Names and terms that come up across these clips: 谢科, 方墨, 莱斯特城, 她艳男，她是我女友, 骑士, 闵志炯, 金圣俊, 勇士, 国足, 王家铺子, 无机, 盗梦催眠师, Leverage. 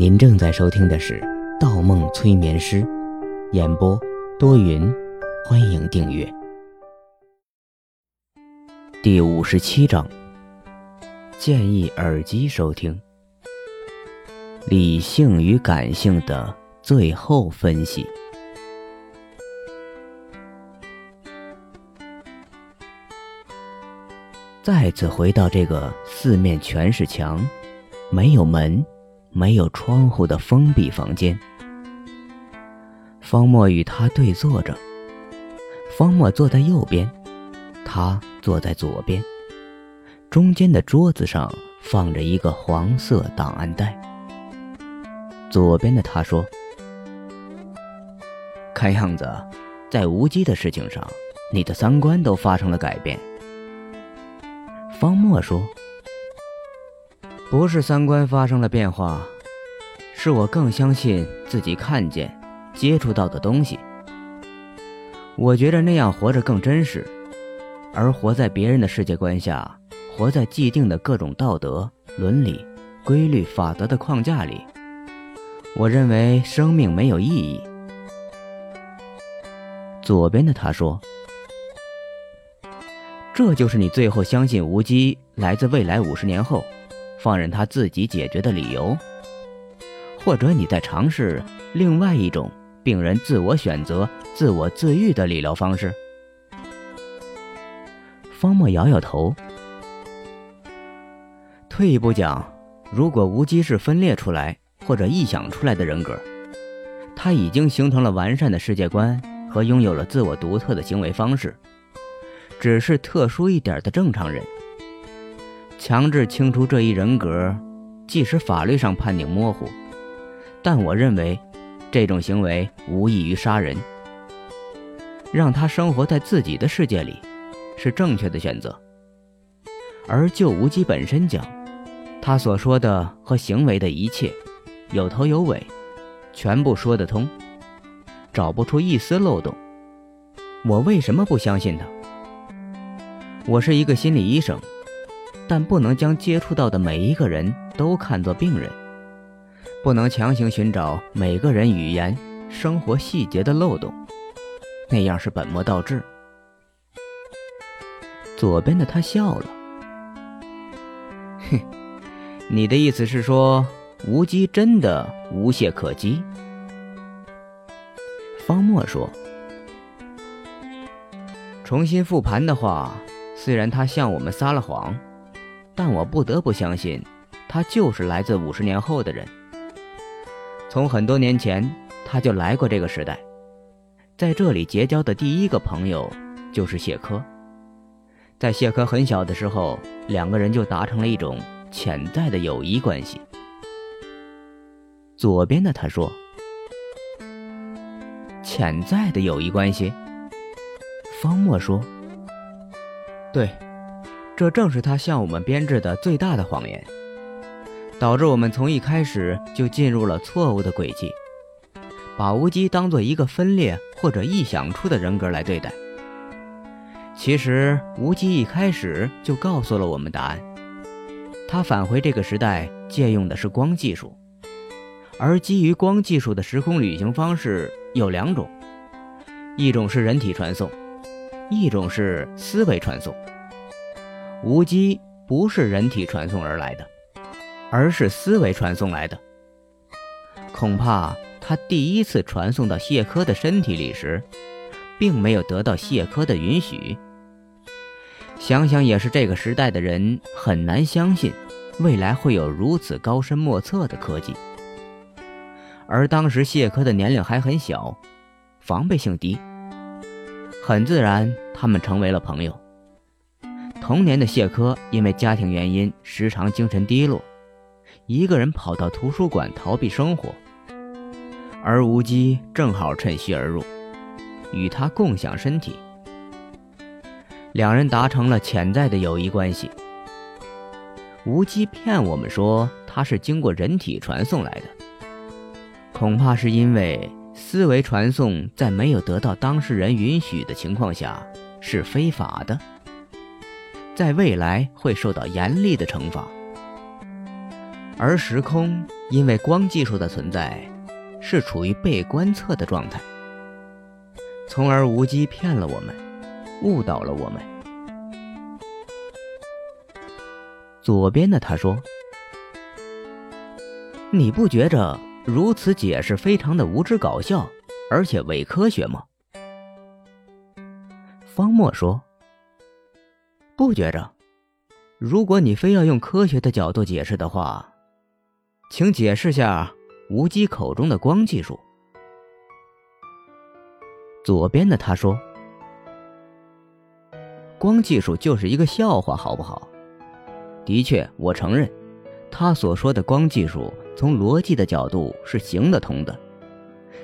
您正在收听的是《盗梦催眠师》，演播多云，欢迎订阅。第57章，建议耳机收听。理性与感性的最后分析。再次回到这个四面全是墙，没有门，没有窗户的封闭房间。方墨与他对坐着，方墨坐在右边，他坐在左边。中间的桌子上放着一个黄色档案袋。左边的他说：“看样子，在无机的事情上，你的三观都发生了改变。”方墨说：“不是三观发生了变化，是我更相信自己看见、接触到的东西。我觉得那样活着更真实，而活在别人的世界观下，活在既定的各种道德、伦理、规律、法则的框架里，我认为生命没有意义。”左边的他说：“这就是你最后相信无机来自未来50年后，放任他自己解决的理由，或者你在尝试另外一种病人自我选择、自我自愈的理疗方式。”方墨摇摇头：“退一步讲，如果无机是分裂出来或者臆想出来的人格，他已经形成了完善的世界观和拥有了自我独特的行为方式，只是特殊一点的正常人。强制清除这一人格，即使法律上判定模糊，但我认为这种行为无异于杀人。让他生活在自己的世界里是正确的选择。而就无机本身讲，他所说的和行为的一切，有头有尾，全部说得通，找不出一丝漏洞。我为什么不相信他？我是一个心理医生，但不能将接触到的每一个人都看作病人，不能强行寻找每个人语言、生活细节的漏洞，那样是本末倒置。”左边的他笑了：“哼，你的意思是说，无机真的无懈可击？”方墨说：“重新复盘的话，虽然他向我们撒了谎，但我不得不相信他就是来自50年后的人。从很多年前他就来过这个时代，在这里结交的第一个朋友就是谢科。在谢科很小的时候，两个人就达成了一种潜在的友谊关系。”左边的他说：“潜在的友谊关系？”方墨说：“对，这正是他向我们编制的最大的谎言，导致我们从一开始就进入了错误的轨迹，把无机当作一个分裂或者臆想出的人格来对待。其实无机一开始就告诉了我们答案，他返回这个时代借用的是光技术，而基于光技术的时空旅行方式有两种，一种是人体传送，一种是思维传送。无机不是人体传送而来的，而是思维传送来的。恐怕他第一次传送到谢科的身体里时，并没有得到谢科的允许。想想也是，这个时代的人很难相信未来会有如此高深莫测的科技。而当时谢科的年龄还很小，防备性低，很自然他们成为了朋友。童年的谢科因为家庭原因时常精神低落，一个人跑到图书馆逃避生活，而无机正好趁虚而入，与他共享身体。两人达成了潜在的友谊关系。无机骗我们说他是经过人体传送来的，恐怕是因为思维传送在没有得到当事人允许的情况下是非法的，在未来会受到严厉的惩罚。而时空因为光技术的存在，是处于被观测的状态，从而无机骗了我们，误导了我们。左边的他说：“你不觉着如此解释非常的无知搞笑，而且伪科学吗？”方墨说：“不觉着。如果你非要用科学的角度解释的话，请解释下无机口中的光技术。”左边的他说：“光技术就是一个笑话，好不好？的确，我承认，他所说的光技术从逻辑的角度是行得通的，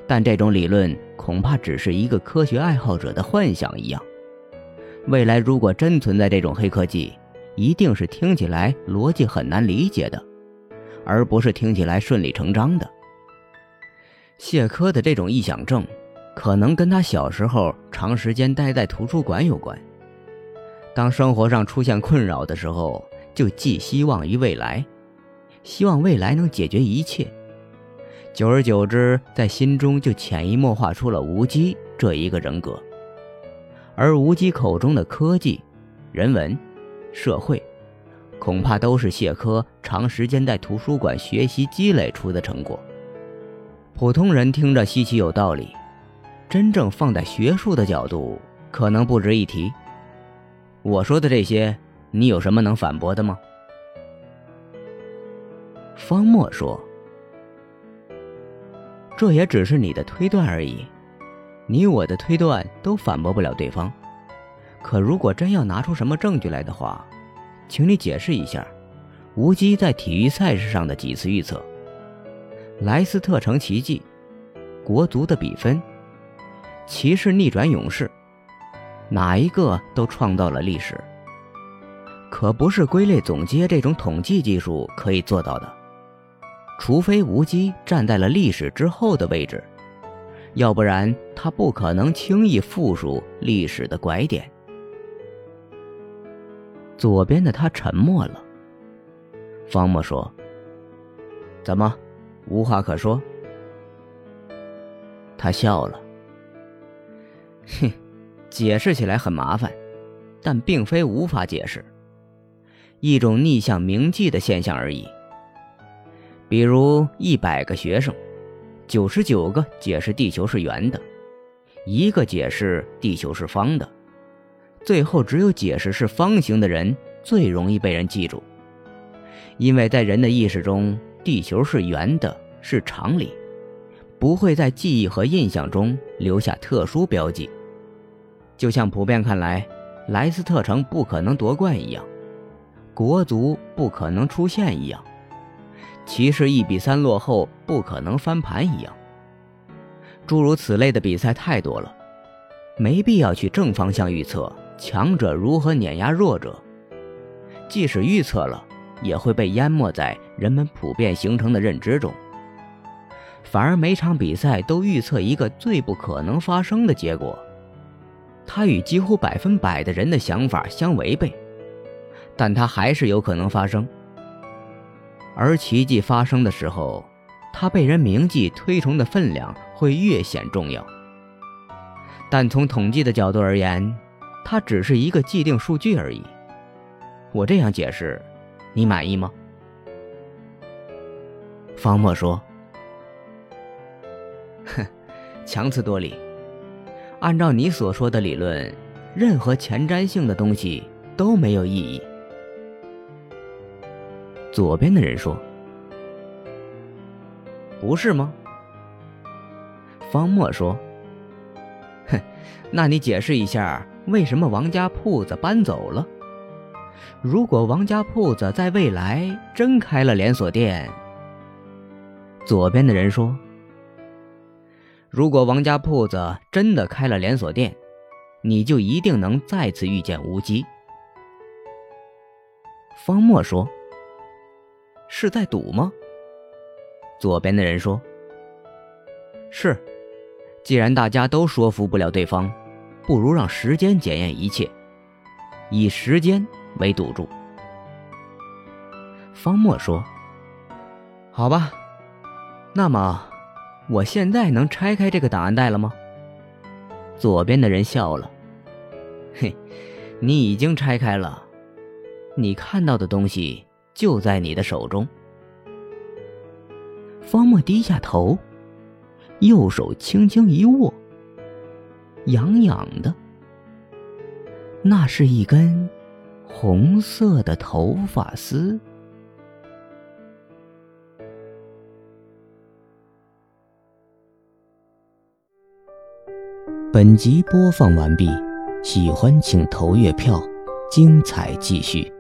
但这种理论恐怕只是一个科学爱好者的幻想一样。未来如果真存在这种黑科技，一定是听起来逻辑很难理解的，而不是听起来顺理成章的。谢科的这种臆想症，可能跟他小时候长时间待在图书馆有关。当生活上出现困扰的时候，就寄希望于未来，希望未来能解决一切。久而久之，在心中就潜移默化出了无机这一个人格。而无机口中的科技、人文、社会，恐怕都是谢科长时间在图书馆学习积累出的成果。普通人听着稀奇有道理，真正放在学术的角度，可能不值一提。我说的这些，你有什么能反驳的吗？”方墨说：“这也只是你的推断而已，你我的推断都反驳不了对方。可如果真要拿出什么证据来的话，请你解释一下无机在体育赛事上的几次预测，莱斯特城奇迹、国足的比分、骑士逆转勇士，哪一个都创造了历史，可不是归类总结这种统计技术可以做到的。除非无机站在了历史之后的位置，要不然他不可能轻易复述历史的拐点。”左边的他沉默了。方墨说：“怎么，无话可说？”他笑了：“哼，解释起来很麻烦，但并非无法解释，一种逆向铭记的现象而已。比如100个学生，99个解释地球是圆的，1个解释地球是方的，最后只有解释是方形的人最容易被人记住，因为在人的意识中，地球是圆的是常理，不会在记忆和印象中留下特殊标记。就像普遍看来，莱斯特城不可能夺冠一样，国足不可能出现一样，骑士1-3落后不可能翻盘一样。诸如此类的比赛太多了，没必要去正方向预测强者如何碾压弱者，即使预测了，也会被淹没在人们普遍形成的认知中。反而每场比赛都预测一个最不可能发生的结果，它与几乎100%的人的想法相违背，但它还是有可能发生。而奇迹发生的时候，它被人铭记推崇的分量会越显重要。但从统计的角度而言，它只是一个既定数据而已。我这样解释，你满意吗？”方墨说：“哼，强词夺理。按照你所说的理论，任何前瞻性的东西都没有意义。”左边的人说：“不是吗？”方墨说：“哼，那你解释一下为什么王家铺子搬走了？如果王家铺子在未来真开了连锁店……”左边的人说：“如果王家铺子真的开了连锁店，你就一定能再次遇见无机。”方墨说：“是在赌吗？”左边的人说：“是，既然大家都说服不了对方，不如让时间检验一切，以时间为赌注。”方墨说：“好吧，那么我现在能拆开这个档案袋了吗？左边的人笑了，嘿，你已经拆开了，你看到的东西就在你的手中。方墨低下头，右手轻轻一握，痒痒的，那是一根红色的头发丝。本集播放完毕，喜欢请投月票，精彩继续。